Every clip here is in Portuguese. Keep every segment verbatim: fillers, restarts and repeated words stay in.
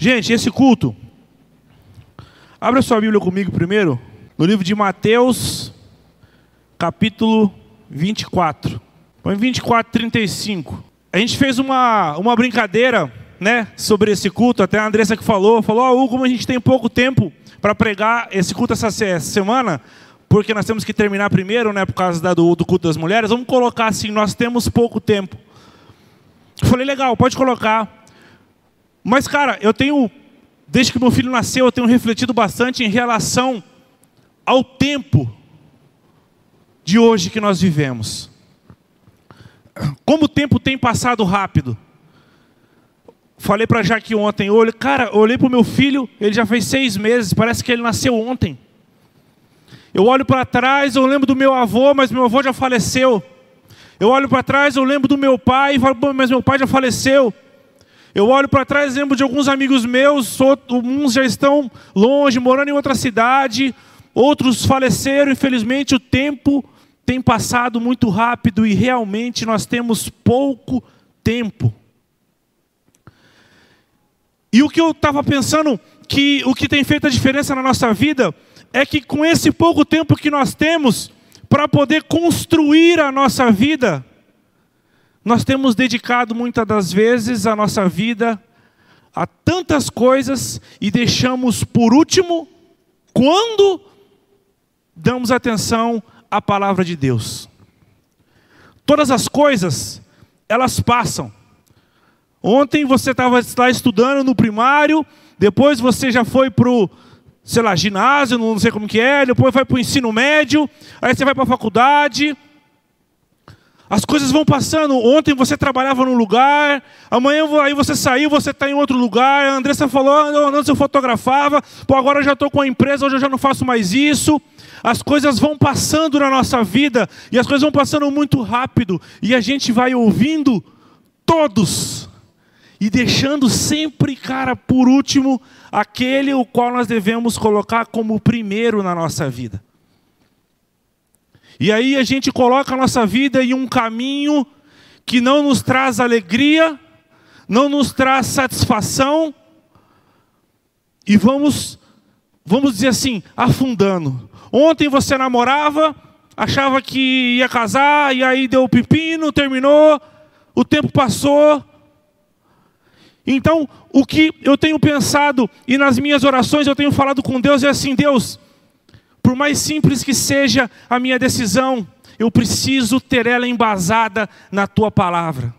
Gente, esse culto, abra sua Bíblia comigo primeiro, no livro de Mateus, capítulo vinte e quatro, põe vinte e quatro, trinta e cinco. A gente fez uma, uma brincadeira, né, sobre esse culto, até a Andressa que falou, falou, ó, Hugo, como a gente tem pouco tempo para pregar esse culto essa semana, porque nós temos que terminar primeiro, né, por causa da, do, do culto das mulheres, vamos colocar assim, nós temos pouco tempo. Eu falei, legal, pode colocar. Mas, cara, eu tenho, desde que meu filho nasceu, eu tenho refletido bastante em relação ao tempo de hoje que nós vivemos. Como o tempo tem passado rápido. Falei para a Jackie ontem, eu olhei, cara, eu olhei para o meu filho, ele já fez seis meses, parece que ele nasceu ontem. Eu olho para trás, eu lembro do meu avô, mas meu avô já faleceu. Eu olho para trás, eu lembro do meu pai, e falo, mas meu pai já faleceu. Eu olho para trás, lembro de alguns amigos meus, outros, uns já estão longe, morando em outra cidade, outros faleceram, infelizmente o tempo tem passado muito rápido e realmente nós temos pouco tempo. E o que eu estava pensando, que o que tem feito a diferença na nossa vida, é que com esse pouco tempo que nós temos, para poder construir a nossa vida, nós temos dedicado muitas das vezes a nossa vida a tantas coisas e deixamos por último, quando damos atenção à palavra de Deus. Todas as coisas, elas passam. Ontem você estava lá estudando no primário, depois você já foi para o, sei lá, ginásio, não sei como que é, depois vai para o ensino médio, aí você vai para a faculdade. As coisas vão passando. Ontem você trabalhava num lugar, amanhã aí você saiu, você está em outro lugar. A Andressa falou, antes eu fotografava, pô, agora eu já estou com a empresa, hoje eu já não faço mais isso. As coisas vão passando na nossa vida, e as coisas vão passando muito rápido, e a gente vai ouvindo todos, e deixando sempre, cara, por último, aquele o qual nós devemos colocar como primeiro na nossa vida. E aí a gente coloca a nossa vida em um caminho que não nos traz alegria, não nos traz satisfação, e vamos, vamos dizer assim, afundando. Ontem você namorava, achava que ia casar, e aí deu o pepino, terminou, o tempo passou. Então, o que eu tenho pensado, e nas minhas orações eu tenho falado com Deus, é assim, Deus, por mais simples que seja a minha decisão, eu preciso ter ela embasada na Tua palavra.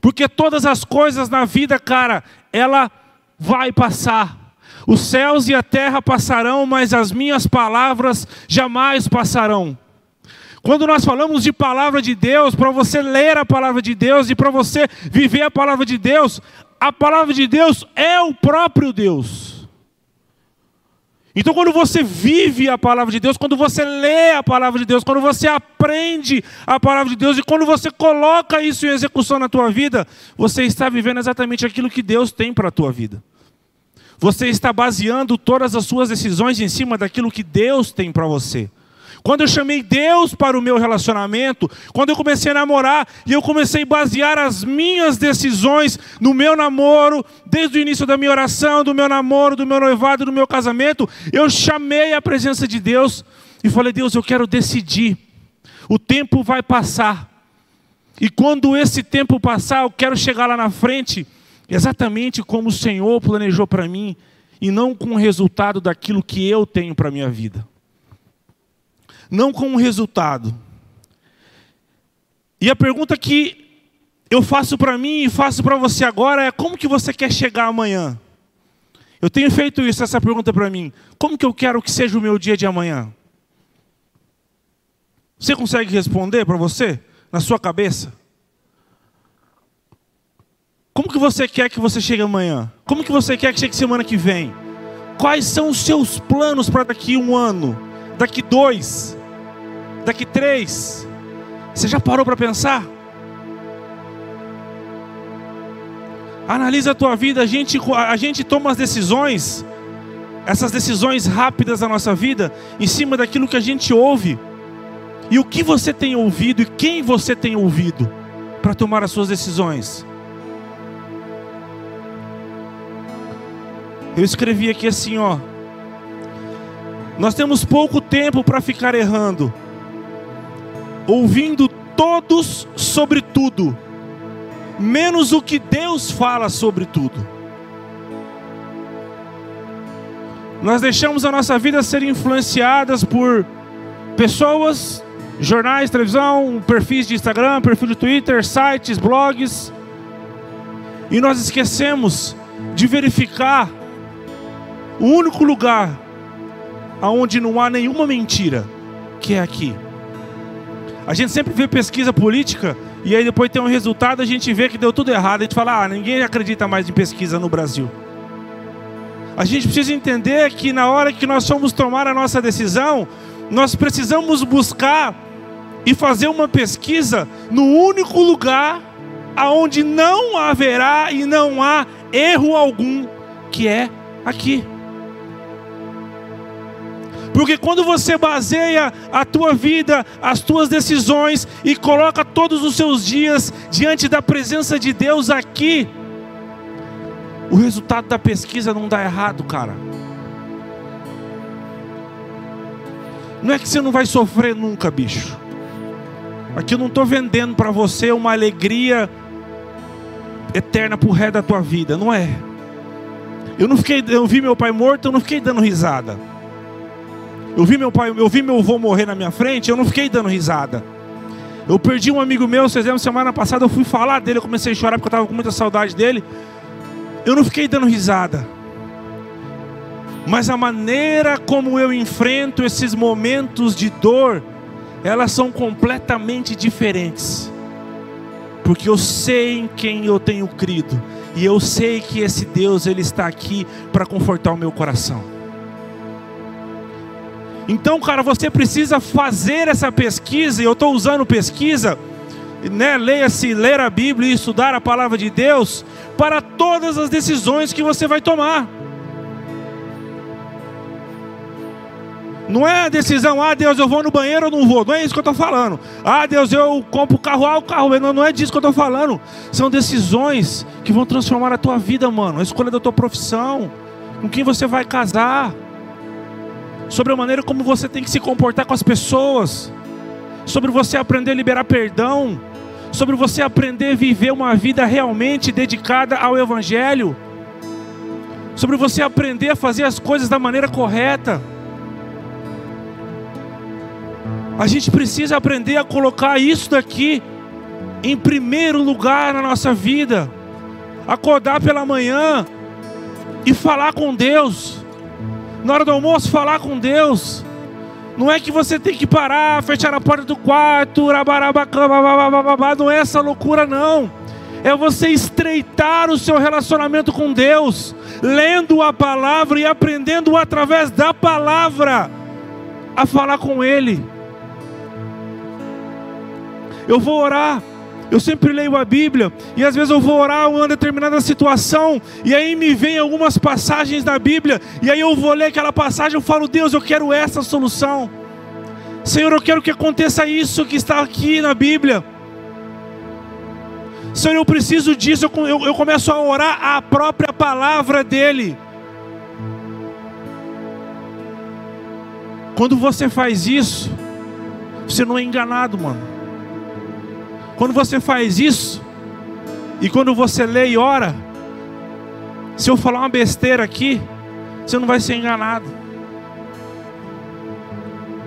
Porque todas as coisas na vida, cara, ela vai passar. Os céus e a terra passarão, mas as minhas palavras jamais passarão. Quando nós falamos de palavra de Deus, para você ler a palavra de Deus e para você viver a palavra de Deus, a palavra de Deus é o próprio Deus. Então quando você vive a palavra de Deus, quando você lê a palavra de Deus, quando você aprende a palavra de Deus e quando você coloca isso em execução na tua vida, você está vivendo exatamente aquilo que Deus tem para a tua vida. Você está baseando todas as suas decisões em cima daquilo que Deus tem para você. Quando eu chamei Deus para o meu relacionamento, quando eu comecei a namorar e eu comecei a basear as minhas decisões no meu namoro, desde o início da minha oração, do meu namoro, do meu noivado, do meu casamento, eu chamei a presença de Deus e falei, Deus, eu quero decidir. O tempo vai passar. E quando esse tempo passar, eu quero chegar lá na frente, exatamente como o Senhor planejou para mim, e não com o resultado daquilo que eu tenho para a minha vida. Não com um resultado. E a pergunta que eu faço para mim e faço para você agora é, como que você quer chegar amanhã? Eu tenho feito isso, essa pergunta para mim. Como que eu quero que seja o meu dia de amanhã? Você consegue responder para você? Na sua cabeça? Como que você quer que você chegue amanhã? Como que você quer que chegue semana que vem? Quais são os seus planos para daqui a um ano? Daqui dois, daqui três, você já parou para pensar? Analisa a tua vida, a gente, a gente toma as decisões, essas decisões rápidas da nossa vida, em cima daquilo que a gente ouve. E o que você tem ouvido e quem você tem ouvido para tomar as suas decisões? Eu escrevi aqui assim, ó. Nós temos pouco tempo para ficar errando, ouvindo todos sobre tudo, menos o que Deus fala sobre tudo. Nós deixamos a nossa vida ser influenciadas por pessoas, jornais, televisão, perfis de Instagram, perfil de Twitter, sites, blogs. E nós esquecemos de verificar o único lugar aonde não há nenhuma mentira, que é aqui. A gente sempre vê pesquisa política e aí depois tem um resultado, a gente vê que deu tudo errado. A gente fala, ah, ninguém acredita mais em pesquisa no Brasil. A gente precisa entender que na hora que nós formos tomar a nossa decisão, nós precisamos buscar e fazer uma pesquisa no único lugar aonde não haverá e não há erro algum, que é aqui. Porque quando você baseia a tua vida, as tuas decisões e coloca todos os seus dias diante da presença de Deus aqui, o resultado da pesquisa não dá errado, cara. Não é que você não vai sofrer nunca, bicho. Aqui eu não estou vendendo para você uma alegria eterna pro resto da tua vida, não é? Eu não fiquei, eu vi meu pai morto, eu não fiquei dando risada. Eu vi meu pai, eu vi meu avô morrer na minha frente, eu não fiquei dando risada. Eu perdi um amigo meu, vocês lembram, semana passada eu fui falar dele, eu comecei a chorar porque eu estava com muita saudade dele. Eu não fiquei dando risada. Mas a maneira como eu enfrento esses momentos de dor, elas são completamente diferentes. Porque eu sei em quem eu tenho crido. E eu sei que esse Deus, Ele está aqui para confortar o meu coração. Então, cara, você precisa fazer essa pesquisa, e eu estou usando pesquisa, né? Leia-se, ler a Bíblia e estudar a palavra de Deus, para todas as decisões que você vai tomar. Não é a decisão, ah, Deus, eu vou no banheiro ou não vou, não é isso que eu estou falando. Ah, Deus, eu compro carro, ah, o carro, não, não é disso que eu estou falando. São decisões que vão transformar a tua vida, mano, a escolha da tua profissão, com quem você vai casar, sobre a maneira como você tem que se comportar com as pessoas, sobre você aprender a liberar perdão, sobre você aprender a viver uma vida realmente dedicada ao Evangelho, sobre você aprender a fazer as coisas da maneira correta. A gente precisa aprender a colocar isso daqui em primeiro lugar na nossa vida, acordar pela manhã e falar com Deus. Na hora do almoço, falar com Deus. Não é que você tem que parar, fechar a porta do quarto, não é essa loucura, não. É você estreitar o seu relacionamento com Deus, lendo a palavra e aprendendo através da palavra a falar com Ele. Eu vou orar. Eu sempre leio a Bíblia, e às vezes eu vou orar uma determinada situação, e aí me vem algumas passagens da Bíblia, e aí eu vou ler aquela passagem, eu falo, Deus, eu quero essa solução. Senhor, eu quero que aconteça isso que está aqui na Bíblia. Senhor, eu preciso disso, eu, eu, eu começo a orar a própria palavra dEle. Quando você faz isso, você não é enganado, mano. Quando você faz isso, e quando você lê e ora, se eu falar uma besteira aqui, você não vai ser enganado.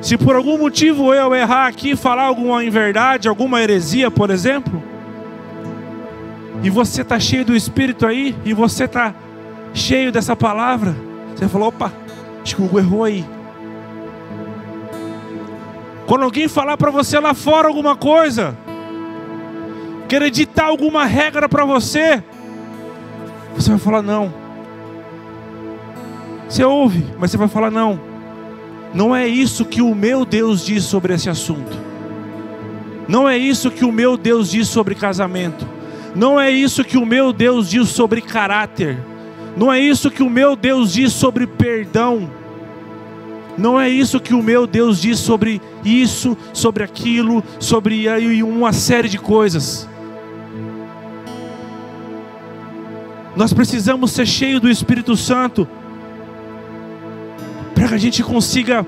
Se por algum motivo eu errar aqui, falar alguma inverdade, alguma heresia, por exemplo, e você está cheio do Espírito aí, e você está cheio dessa palavra, você falou, opa, acho que o Hugo errou aí. Quando alguém falar para você lá fora alguma coisa, quer editar alguma regra para você, você vai falar não. Você ouve, mas você vai falar não. Não é isso que o meu Deus diz sobre esse assunto. Não é isso que o meu Deus diz sobre casamento. Não é isso que o meu Deus diz sobre caráter. Não é isso que o meu Deus diz sobre perdão. Não é isso que o meu Deus diz sobre isso, sobre aquilo, sobre aí uma série de coisas. Nós precisamos ser cheios do Espírito Santo para que a gente consiga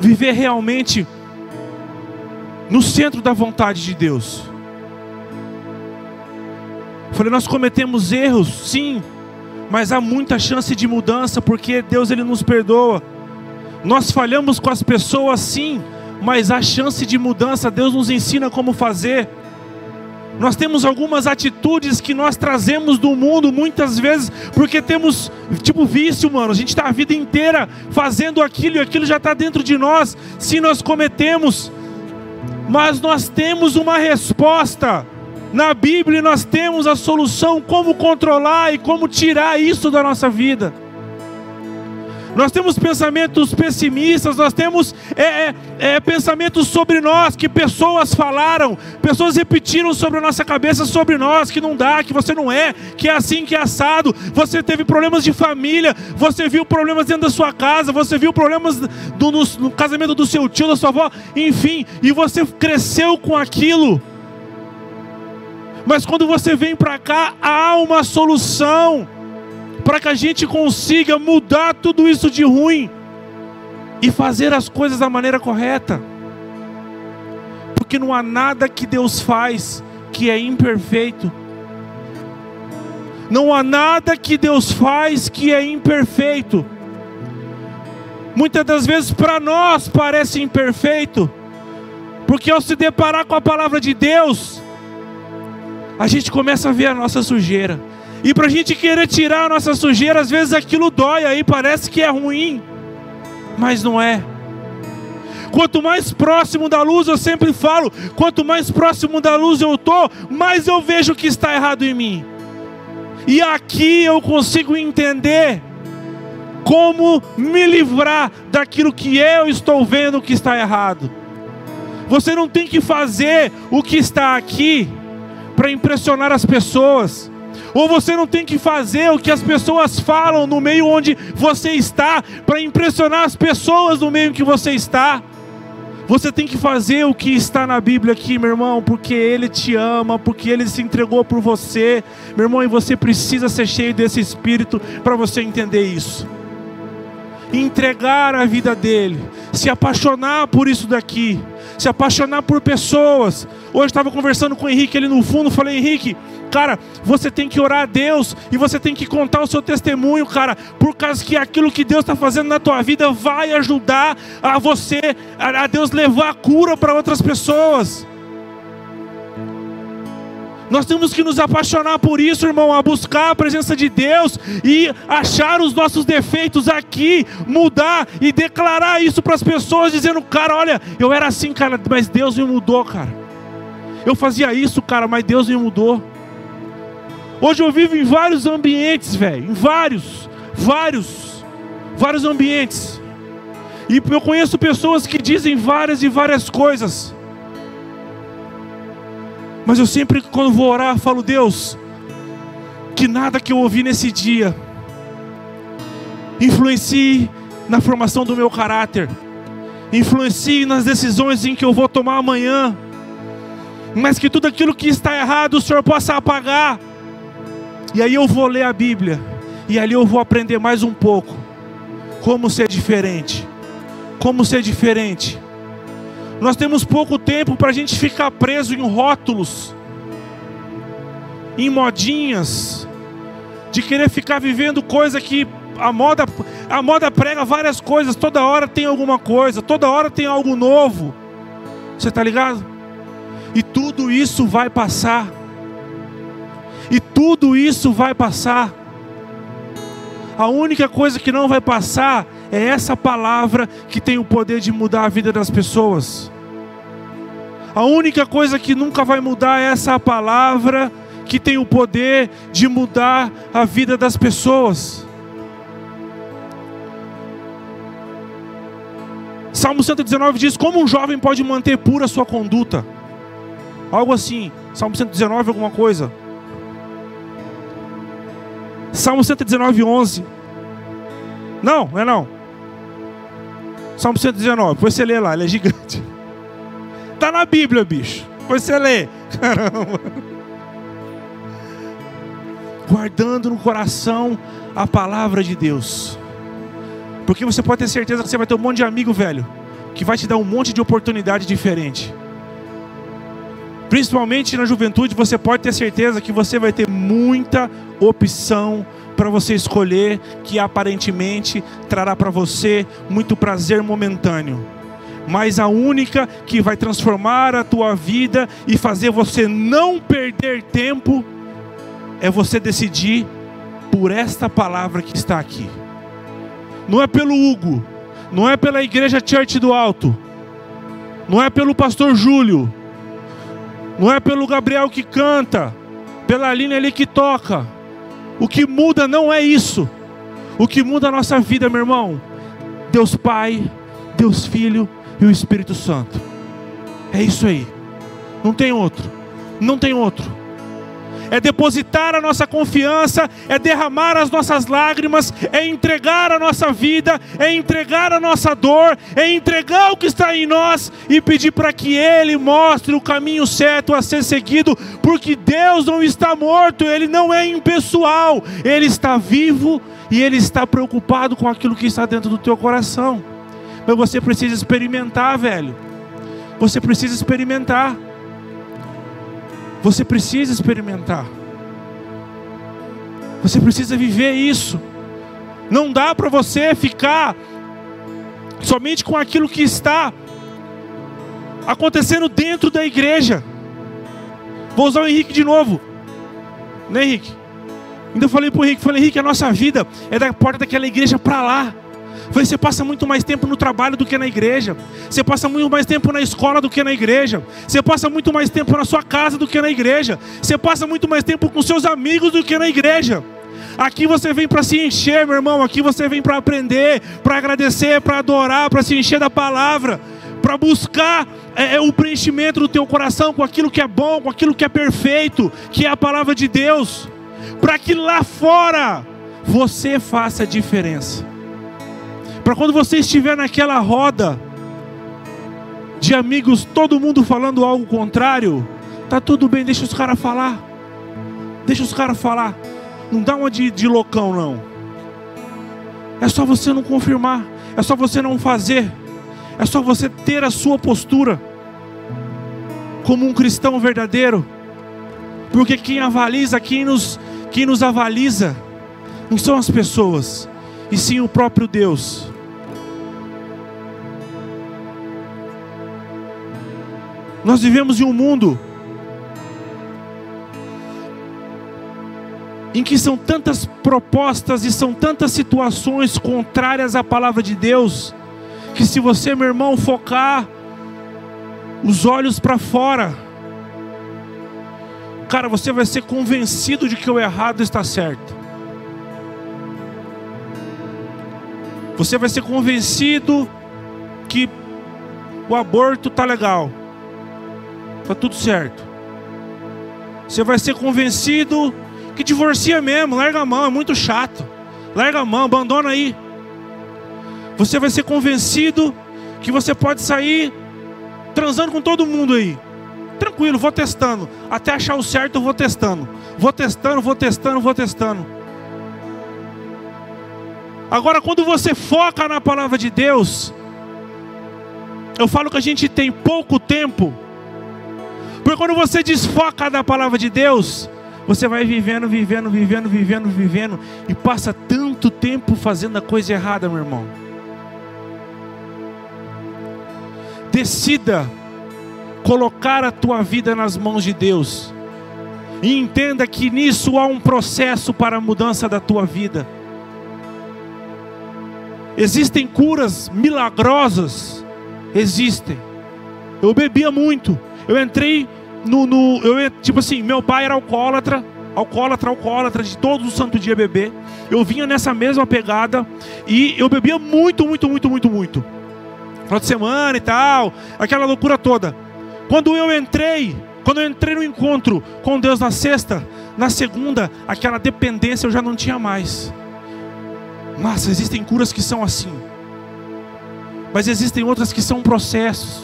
viver realmente no centro da vontade de Deus. Eu falei, nós cometemos erros, sim, mas há muita chance de mudança, porque Deus, Ele nos perdoa. Nós falhamos com as pessoas, sim, mas há chance de mudança, Deus nos ensina como fazer. Nós temos algumas atitudes que nós trazemos do mundo, muitas vezes, porque temos, tipo, vício, mano. A gente está a vida inteira fazendo aquilo, e aquilo já está dentro de nós, se nós cometemos. Mas nós temos uma resposta. Na Bíblia nós temos a solução, como controlar e como tirar isso da nossa vida. Nós temos pensamentos pessimistas, nós temos é, é, é, pensamentos sobre nós, que pessoas falaram, pessoas repetiram sobre a nossa cabeça, sobre nós, que não dá, que você não é, que é assim, que é assado. Você teve problemas de família, você viu problemas dentro da sua casa, você viu problemas do, no, no casamento do seu tio, da sua avó, enfim, e você cresceu com aquilo. Mas quando você vem para cá, há uma solução para que a gente consiga mudar tudo isso de ruim e fazer as coisas da maneira correta. Porque não há nada que Deus faz que é imperfeito. Não há nada que Deus faz que é imperfeito. Muitas das vezes para nós parece imperfeito, porque ao se deparar com a palavra de Deus, a gente começa a ver a nossa sujeira. E para a gente querer tirar a nossa sujeira, às vezes aquilo dói, aí parece que é ruim, mas não é. Quanto mais próximo da luz, eu sempre falo, quanto mais próximo da luz eu estou, mais eu vejo o que está errado em mim. E aqui eu consigo entender como me livrar daquilo que eu estou vendo que está errado. Você não tem que fazer o que está aqui para impressionar as pessoas. Ou você não tem que fazer o que as pessoas falam no meio onde você está, para impressionar as pessoas no meio que você está. Você tem que fazer o que está na Bíblia aqui, meu irmão, porque Ele te ama, porque Ele se entregou por você. Meu irmão, e você precisa ser cheio desse Espírito para você entender isso. Entregar a vida dEle, se apaixonar por isso daqui, se apaixonar por pessoas. Hoje estava conversando com o Henrique ali no fundo, falei, Henrique, cara, você tem que orar a Deus e você tem que contar o seu testemunho, cara, por causa que aquilo que Deus está fazendo na tua vida vai ajudar a você, a Deus levar a cura para outras pessoas. Nós temos que nos apaixonar por isso, irmão, a buscar a presença de Deus e achar os nossos defeitos aqui, mudar e declarar isso para as pessoas, dizendo, cara, olha, eu era assim, cara, mas Deus me mudou, cara. Eu fazia isso, cara, mas Deus me mudou. Hoje eu vivo em vários ambientes, velho, em vários, vários, vários ambientes. E eu conheço pessoas que dizem várias e várias coisas. Mas eu sempre, quando vou orar, falo, Deus, que nada que eu ouvi nesse dia influencie na formação do meu caráter, influencie nas decisões em que eu vou tomar amanhã, mas que tudo aquilo que está errado o Senhor possa apagar. E aí eu vou ler a Bíblia, e ali eu vou aprender mais um pouco, como ser diferente, como ser diferente. Nós temos pouco tempo para a gente ficar preso em rótulos, em modinhas, de querer ficar vivendo coisa que a moda, a moda prega várias coisas, toda hora tem alguma coisa, toda hora tem algo novo, você tá ligado? E tudo isso vai passar, e tudo isso vai passar. A única coisa que não vai passar é essa palavra que tem o poder de mudar a vida das pessoas. A única coisa que nunca vai mudar é essa palavra que tem o poder de mudar a vida das pessoas. Salmo cento e dezenove diz, como um jovem pode manter pura sua conduta? Algo assim, Salmo cento e dezenove alguma coisa. Salmo cento e dezenove, onze. Não, não é não. Salmo cento e dezenove, depois você lê lá, ele é gigante. Tá na Bíblia, bicho. Depois você lê. Caramba. Guardando no coração a palavra de Deus. Porque você pode ter certeza que você vai ter um monte de amigo, velho, que vai te dar um monte de oportunidade diferente. Principalmente na juventude, você pode ter certeza que você vai ter muita opção para você escolher, que aparentemente trará para você muito prazer momentâneo. Mas a única que vai transformar a tua vida e fazer você não perder tempo é você decidir por esta palavra que está aqui. Não é pelo Hugo, não é pela igreja Church do Alto, não é pelo pastor Júlio, não é pelo Gabriel que canta, pela Aline ali que toca. O que muda não é isso. O que muda a nossa vida, meu irmão, Deus Pai, Deus Filho e o Espírito Santo. É isso aí. Não tem outro. Não tem outro. É depositar a nossa confiança, é derramar as nossas lágrimas, é entregar a nossa vida, é entregar a nossa dor, é entregar o que está em nós e pedir para que Ele mostre o caminho certo a ser seguido, porque Deus não está morto, Ele não é impessoal, Ele está vivo e Ele está preocupado com aquilo que está dentro do teu coração. Mas você precisa experimentar, velho. Você precisa experimentar. Você precisa experimentar. Você precisa viver isso. Não dá para você ficar somente com aquilo que está acontecendo dentro da igreja. Vou usar o Henrique de novo. Né, Henrique? Ainda falei para o Henrique, falei, Henrique, a nossa vida é da porta daquela igreja para lá. Você passa muito mais tempo no trabalho do que na igreja. Você passa muito mais tempo na escola do que na igreja. Você passa muito mais tempo na sua casa do que na igreja. Você passa muito mais tempo com seus amigos do que na igreja. Aqui você vem para se encher, meu irmão. Aqui você vem para aprender, para agradecer, para adorar, para se encher da palavra, para buscar é, é, o preenchimento do teu coração com aquilo que é bom, com aquilo que é perfeito, que é a palavra de Deus, para que lá fora você faça a diferença. Para quando você estiver naquela roda de amigos, todo mundo falando algo contrário, tá tudo bem, deixa os caras falar. Deixa os caras falar. Não dá uma de, de loucão, não. É só você não confirmar. É só você não fazer. É só você ter a sua postura como um cristão verdadeiro. Porque quem avaliza, quem nos, quem nos avaliza, não são as pessoas, e sim o próprio Deus. Nós vivemos em um mundo em que são tantas propostas e são tantas situações contrárias à palavra de Deus, que se você, meu irmão, focar os olhos para fora, cara, você vai ser convencido de que o errado está certo. Você vai ser convencido que o aborto tá legal, tá tudo certo. Você vai ser convencido que divorcia mesmo, larga a mão, é muito chato. Larga a mão, abandona aí. Você vai ser convencido que você pode sair transando com todo mundo aí. Tranquilo, vou testando. Até achar o certo eu vou testando. Vou testando, vou testando, vou testando. Agora, quando você foca na palavra de Deus, eu falo que a gente tem pouco tempo, porque quando você desfoca da palavra de Deus, você vai vivendo, vivendo, vivendo, vivendo, vivendo, e passa tanto tempo fazendo a coisa errada, meu irmão. Decida colocar a tua vida nas mãos de Deus, e entenda que nisso há um processo para a mudança da tua vida. Existem curas milagrosas, existem. Eu bebia muito, eu entrei no, no eu, tipo assim, meu pai era alcoólatra, alcoólatra, alcoólatra, de todo o santo dia beber. Eu vinha nessa mesma pegada e eu bebia muito, muito, muito, muito, muito. Final de semana e tal, aquela loucura toda. Quando eu entrei, quando eu entrei no encontro com Deus na sexta, na segunda, aquela dependência eu já não tinha mais. Nossa, existem curas que são assim. Mas existem outras que são processos.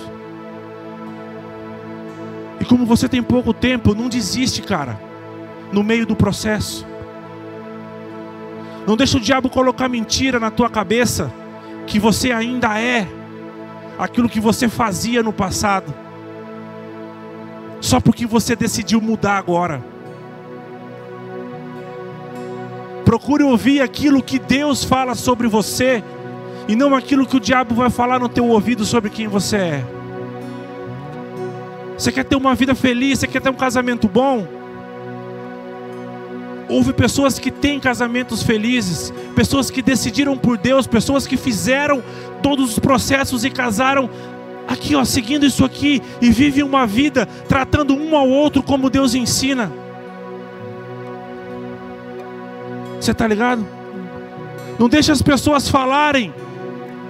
E como você tem pouco tempo, não desiste, cara. No meio do processo. Não deixa o diabo colocar mentira na tua cabeça que você ainda é aquilo que você fazia no passado, só porque você decidiu mudar agora. Procure ouvir aquilo que Deus fala sobre você e não aquilo que o diabo vai falar no teu ouvido sobre quem você é. Você quer ter uma vida feliz? Você quer ter um casamento bom? Houve pessoas que têm casamentos felizes, pessoas que decidiram por Deus, pessoas que fizeram todos os processos e casaram aqui, ó, seguindo isso aqui, e vivem uma vida tratando um ao outro como Deus ensina. Você está ligado? Não deixe as pessoas falarem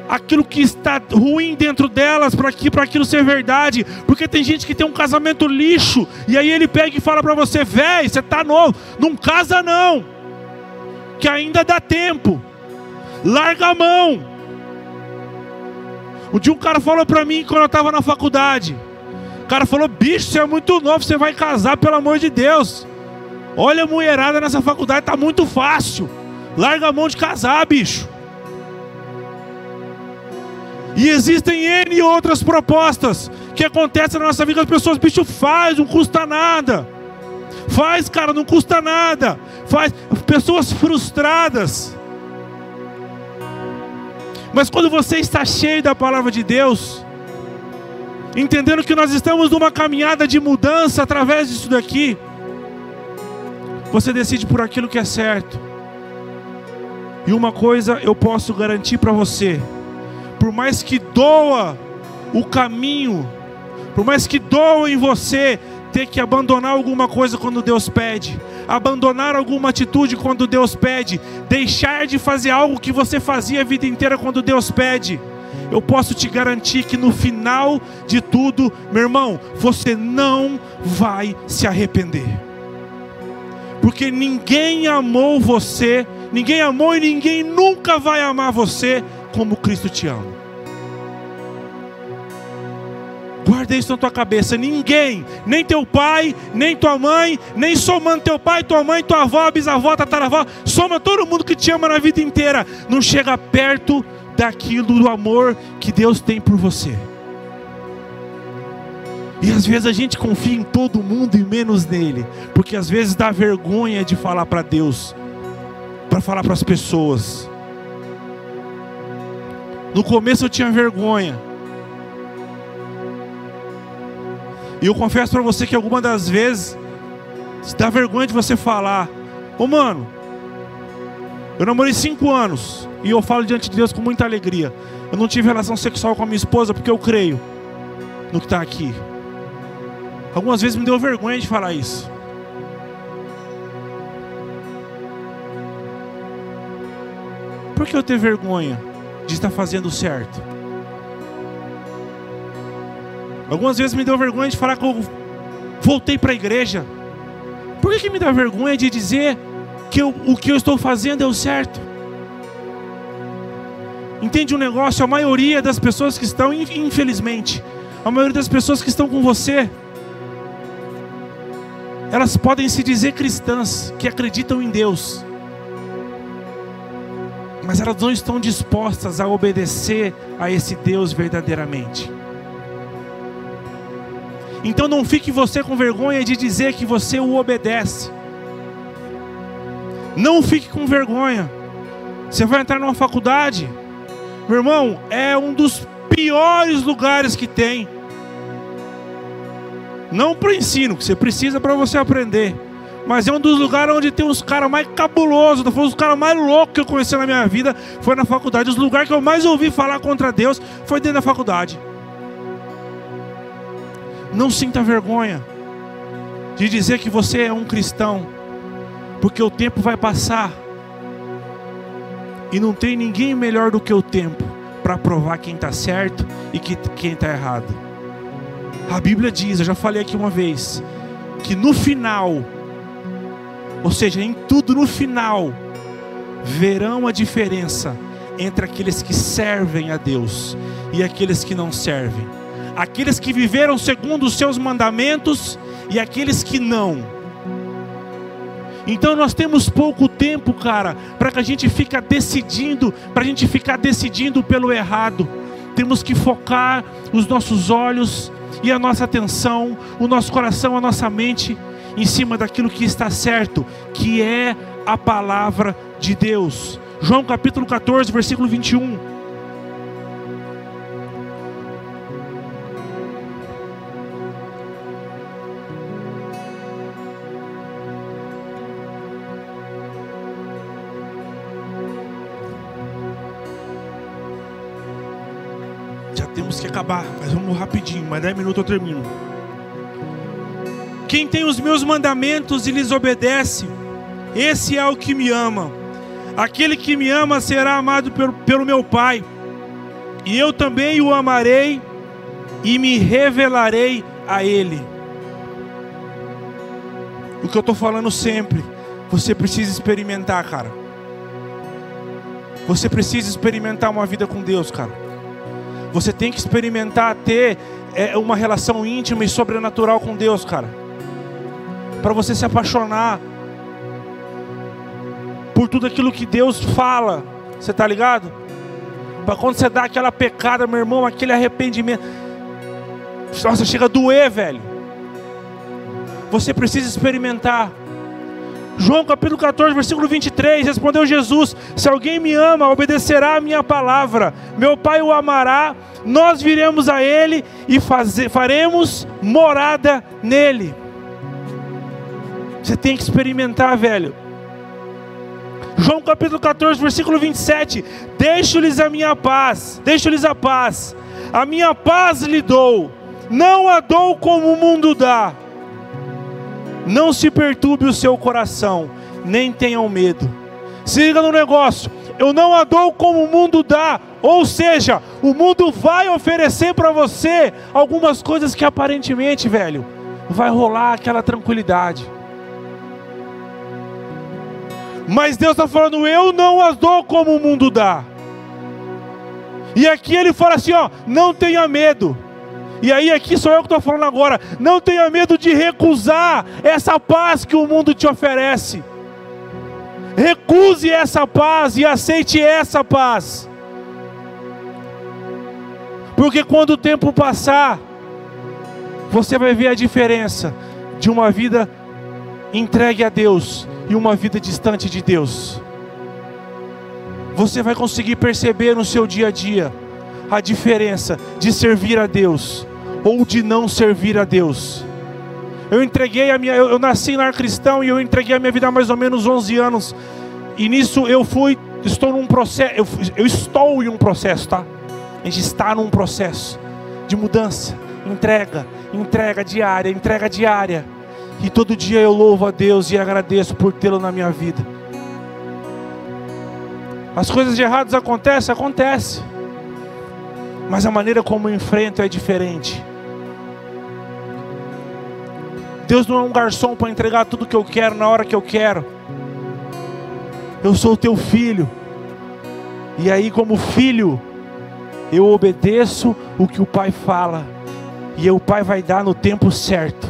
aquilo que está ruim dentro delas para que, para aquilo ser verdade, porque tem gente que tem um casamento lixo, e aí ele pega e fala para você: véi, você tá novo, não casa não, que ainda dá tempo, larga a mão. Um dia um cara falou para mim quando eu estava na faculdade, o cara falou: bicho, você é muito novo, você vai casar, pelo amor de Deus, olha a mulherada nessa faculdade, tá muito fácil, larga a mão de casar, bicho. E existem N outras propostas que acontecem na nossa vida. As pessoas: bicho, faz, não custa nada. Faz, cara, não custa nada. Faz. Pessoas frustradas. Mas quando você está cheio da palavra de Deus, entendendo que nós estamos numa caminhada de mudança através disso daqui, você decide por aquilo que é certo. E uma coisa eu posso garantir para você: por mais que doa o caminho, por mais que doa em você ter que abandonar alguma coisa quando Deus pede, abandonar alguma atitude quando Deus pede, deixar de fazer algo que você fazia a vida inteira quando Deus pede, eu posso te garantir que no final de tudo, meu irmão, você não vai se arrepender. Porque ninguém amou você, ninguém amou e ninguém nunca vai amar você como Cristo te ama. Guarda isso na tua cabeça. Ninguém, nem teu pai, nem tua mãe, nem somando teu pai, tua mãe, tua avó, bisavó, tataravó, soma todo mundo que te ama na vida inteira, não chega perto daquilo, do amor que Deus tem por você. E às vezes a gente confia em todo mundo e menos nele, porque às vezes dá vergonha de falar para Deus, para falar para as pessoas. No começo eu tinha vergonha. E eu confesso para você que algumas das vezes dá vergonha de você falar. Ô mano, eu namorei cinco anos e eu falo diante de Deus com muita alegria: eu não tive relação sexual com a minha esposa porque eu creio no que está aqui. Algumas vezes me deu vergonha de falar isso. Por que eu ter vergonha de estar fazendo certo? Algumas vezes me deu vergonha de falar que eu voltei para a igreja. Por que que me dá vergonha de dizer que eu, o que eu estou fazendo é o certo? Entende um negócio? A maioria das pessoas que estão, infelizmente, a maioria das pessoas que estão com você, elas podem se dizer cristãs, que acreditam em Deus, mas elas não estão dispostas a obedecer a esse Deus verdadeiramente. Então não fique você com vergonha de dizer que você o obedece. Não fique com vergonha. Você vai entrar numa faculdade, meu irmão, é um dos piores lugares que tem. Não para o ensino, que você precisa para você aprender, mas é um dos lugares onde tem os caras mais cabulosos, foi os caras mais loucos que eu conheci na minha vida, foi na faculdade. Os lugares que eu mais ouvi falar contra Deus foi dentro da faculdade. Não sinta vergonha de dizer que você é um cristão, porque o tempo vai passar e não tem ninguém melhor do que o tempo para provar quem está certo e que, quem está errado. A Bíblia diz, eu já falei aqui uma vez, que no final, ou seja, em tudo no final, verão a diferença entre aqueles que servem a Deus e aqueles que não servem, aqueles que viveram segundo os seus mandamentos e aqueles que não. Então nós temos pouco tempo, cara, para que a gente fica decidindo, para a gente ficar decidindo pelo errado. Temos que focar os nossos olhos e a nossa atenção, o nosso coração, a nossa mente em cima daquilo que está certo, que é a palavra de Deus. João capítulo quatorze, versículo vinte e um. Temos que acabar, mas vamos rapidinho, mais dez minutos eu termino. Quem tem os meus mandamentos e lhes obedece, esse é o que me ama. Aquele que me ama será amado pelo, pelo meu Pai, e eu também o amarei e me revelarei a ele. O que eu estou falando sempre, você precisa experimentar, cara. Você precisa experimentar uma vida com Deus, cara. Você tem que experimentar ter é, uma relação íntima e sobrenatural com Deus, cara. Para você se apaixonar por tudo aquilo que Deus fala. Você tá ligado? Para quando você dá aquela pecada, meu irmão, aquele arrependimento. Nossa, chega a doer, velho. Você precisa experimentar. João capítulo quatorze, versículo vinte e três, respondeu Jesus: se alguém me ama, obedecerá a minha palavra, meu Pai o amará, nós viremos a ele e faze- faremos morada nele. Você tem que experimentar, velho. João capítulo quatorze, versículo vinte e sete, deixo-lhes a minha paz, deixo-lhes a paz, a minha paz lhe dou, não a dou como o mundo dá. Não se perturbe o seu coração, nem tenham medo. Se liga no negócio, eu não a dou como o mundo dá, ou seja, o mundo vai oferecer para você algumas coisas que aparentemente, velho, vai rolar aquela tranquilidade. Mas Deus está falando, eu não as dou como o mundo dá. E aqui ele fala assim, ó, não tenha medo. E aí aqui sou eu que estou falando agora, não tenha medo de recusar essa paz que o mundo te oferece. Recuse essa paz e aceite essa paz. Porque quando o tempo passar, você vai ver a diferença de uma vida entregue a Deus e uma vida distante de Deus. Você vai conseguir perceber no seu dia a dia a diferença de servir a Deus ou de não servir a Deus. Eu entreguei a minha, eu, eu nasci em lar cristão e eu entreguei a minha vida há mais ou menos onze anos. E nisso eu fui, estou num processo, eu, eu estou em um processo, tá? A gente está num processo de mudança, entrega, entrega diária, entrega diária. E todo dia eu louvo a Deus e agradeço por tê-lo na minha vida. As coisas de erradas acontecem, acontecem. Mas a maneira como eu enfrento é diferente. Deus não é um garçom para entregar tudo que eu quero na hora que eu quero. Eu sou o teu filho. E aí, como filho, eu obedeço o que o Pai fala. E o Pai vai dar no tempo certo.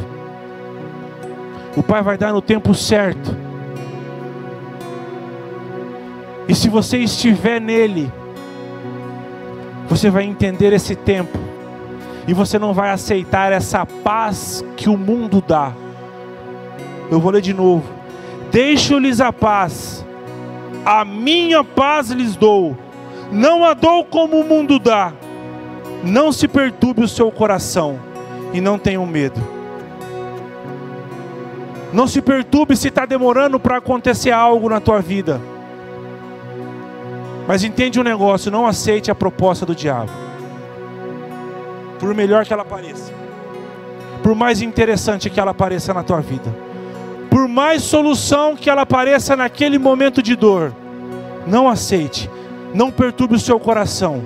O Pai vai dar no tempo certo. E se você estiver nele, você vai entender esse tempo. E você não vai aceitar essa paz que o mundo dá. Eu vou ler de novo. Deixo-lhes a paz. A minha paz lhes dou. Não a dou como o mundo dá. Não se perturbe o seu coração. E não tenham medo. Não se perturbe se está demorando para acontecer algo na tua vida. Mas entende um negócio, não aceite a proposta do diabo. Por melhor que ela pareça. Por mais interessante que ela pareça na tua vida. Por mais solução que ela pareça naquele momento de dor. Não aceite. Não perturbe o seu coração.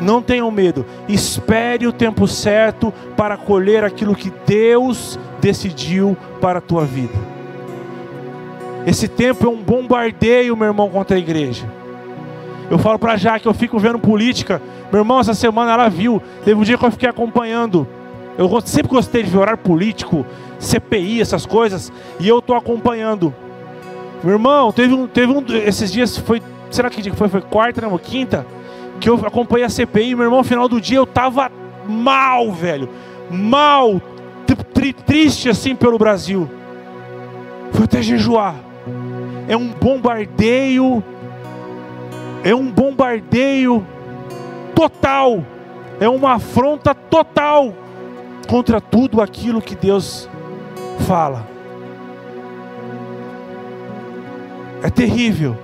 Não tenham medo. Espere o tempo certo para colher aquilo que Deus decidiu para a tua vida. Esse tempo é um bombardeio, meu irmão, contra a igreja. Eu falo pra Jackie, eu fico vendo política. Meu irmão, essa semana ela viu. Teve um dia que eu fiquei acompanhando. Eu sempre gostei de ver horário político, C P I, essas coisas. E eu tô acompanhando. Meu irmão, teve um, teve um esses dias foi, será que foi foi quarta, não, quinta, que eu acompanhei a C P I, meu irmão, no final do dia eu tava mal, velho. Mal, tri, triste assim pelo Brasil. Fui até jejuar. É um bombardeio. É um bombardeio total. É uma afronta total contra tudo aquilo que Deus fala. É terrível.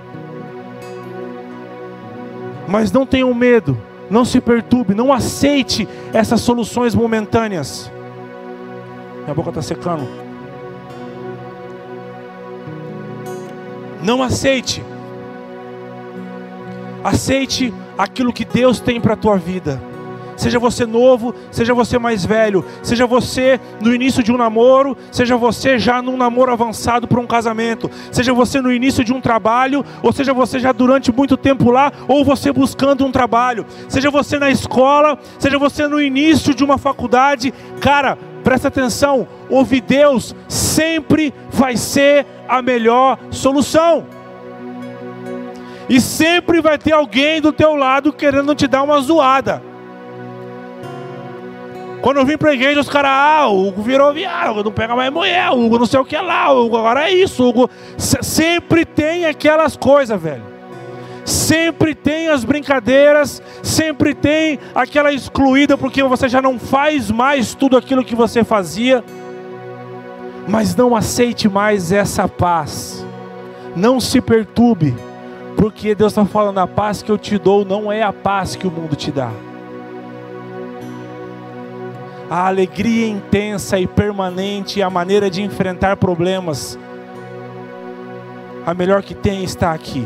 Mas não tenham medo, não se perturbe, não aceite essas soluções momentâneas. Minha boca está secando. Não aceite. Aceite aquilo que Deus tem para a tua vida. Seja você novo, seja você mais velho, seja você no início de um namoro, seja você já num namoro avançado para um casamento, seja você no início de um trabalho, ou seja você já durante muito tempo lá, ou você buscando um trabalho, seja você na escola, seja você no início de uma faculdade, cara, presta atenção, ouvir Deus sempre vai ser a melhor solução. E sempre vai ter alguém do teu lado querendo te dar uma zoada. Quando eu vim pra igreja, os caras, ah, o Hugo virou viado, não pega mais mulher, o Hugo não sei o que lá, o Hugo agora é isso, o Hugo... Se sempre tem aquelas coisas, velho. Sempre tem as brincadeiras, sempre tem aquela excluída, porque você já não faz mais tudo aquilo que você fazia. Mas não aceite mais essa paz. Não se perturbe, porque Deus está falando, a paz que eu te dou não é a paz que o mundo te dá. A alegria intensa e permanente, a maneira de enfrentar problemas, a melhor que tem está aqui.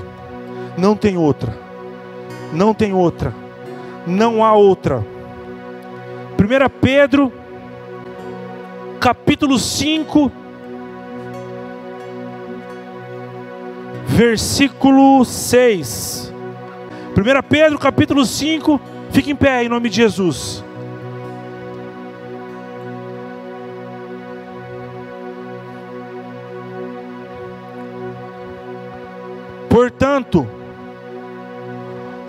Não tem outra. Não tem outra. Não há outra. Primeira Pedro, capítulo cinco, versículo seis. Primeira Pedro, capítulo cinco. Fique em pé em nome de Jesus. Portanto,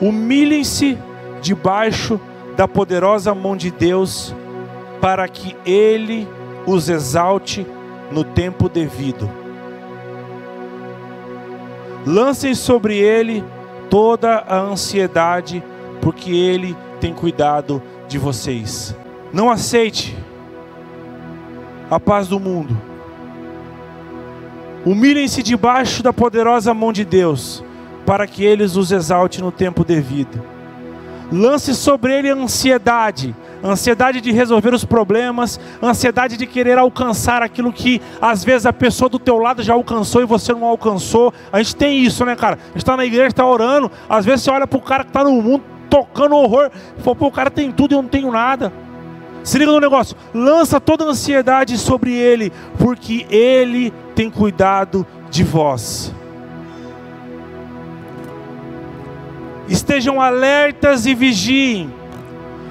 humilhem-se debaixo da poderosa mão de Deus, para que Ele os exalte no tempo devido. Lancem sobre Ele toda a ansiedade, porque Ele tem cuidado de vocês. Não aceite a paz do mundo. Humilhem-se debaixo da poderosa mão de Deus, para que Ele os exalte no tempo devido. Lance sobre Ele a ansiedade, ansiedade de resolver os problemas, ansiedade de querer alcançar aquilo que às vezes a pessoa do teu lado já alcançou e você não alcançou. A gente tem isso, né, cara? A gente está na igreja, está orando, às vezes você olha para o cara que está no mundo tocando horror, e fala, pô, o cara tem tudo e eu não tenho nada. Se liga no negócio, lança toda a ansiedade sobre Ele, porque Ele tem cuidado de vós. Estejam alertas e vigiem.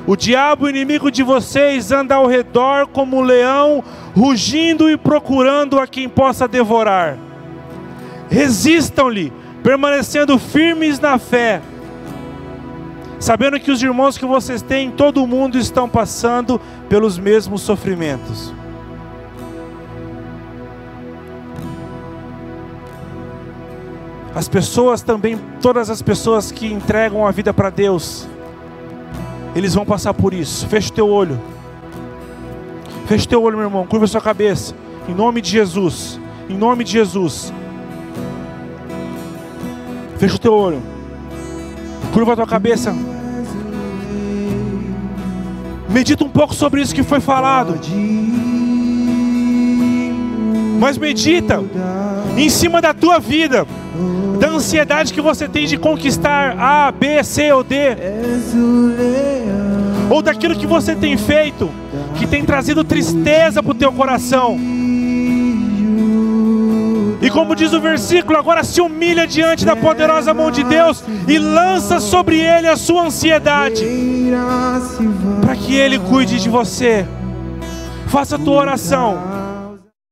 O diabo, inimigo de vocês, anda ao redor como um leão, rugindo e procurando a quem possa devorar. Resistam-lhe, permanecendo firmes na fé, sabendo que os irmãos que vocês têm em todo o mundo estão passando pelos mesmos sofrimentos. As pessoas também, todas as pessoas que entregam a vida para Deus, eles vão passar por isso. Feche o teu olho. Feche o teu olho, meu irmão. Curva a sua cabeça. Em nome de Jesus. Em nome de Jesus. Feche o teu olho. Curva a tua cabeça. Medita um pouco sobre isso que foi falado. Mas medita em cima da tua vida, da ansiedade que você tem de conquistar A, B, C ou D, ou daquilo que você tem feito, que tem trazido tristeza para o teu coração. E como diz o versículo, agora se humilha diante da poderosa mão de Deus e lança sobre Ele a sua ansiedade, para que Ele cuide de você. Faça a tua oração.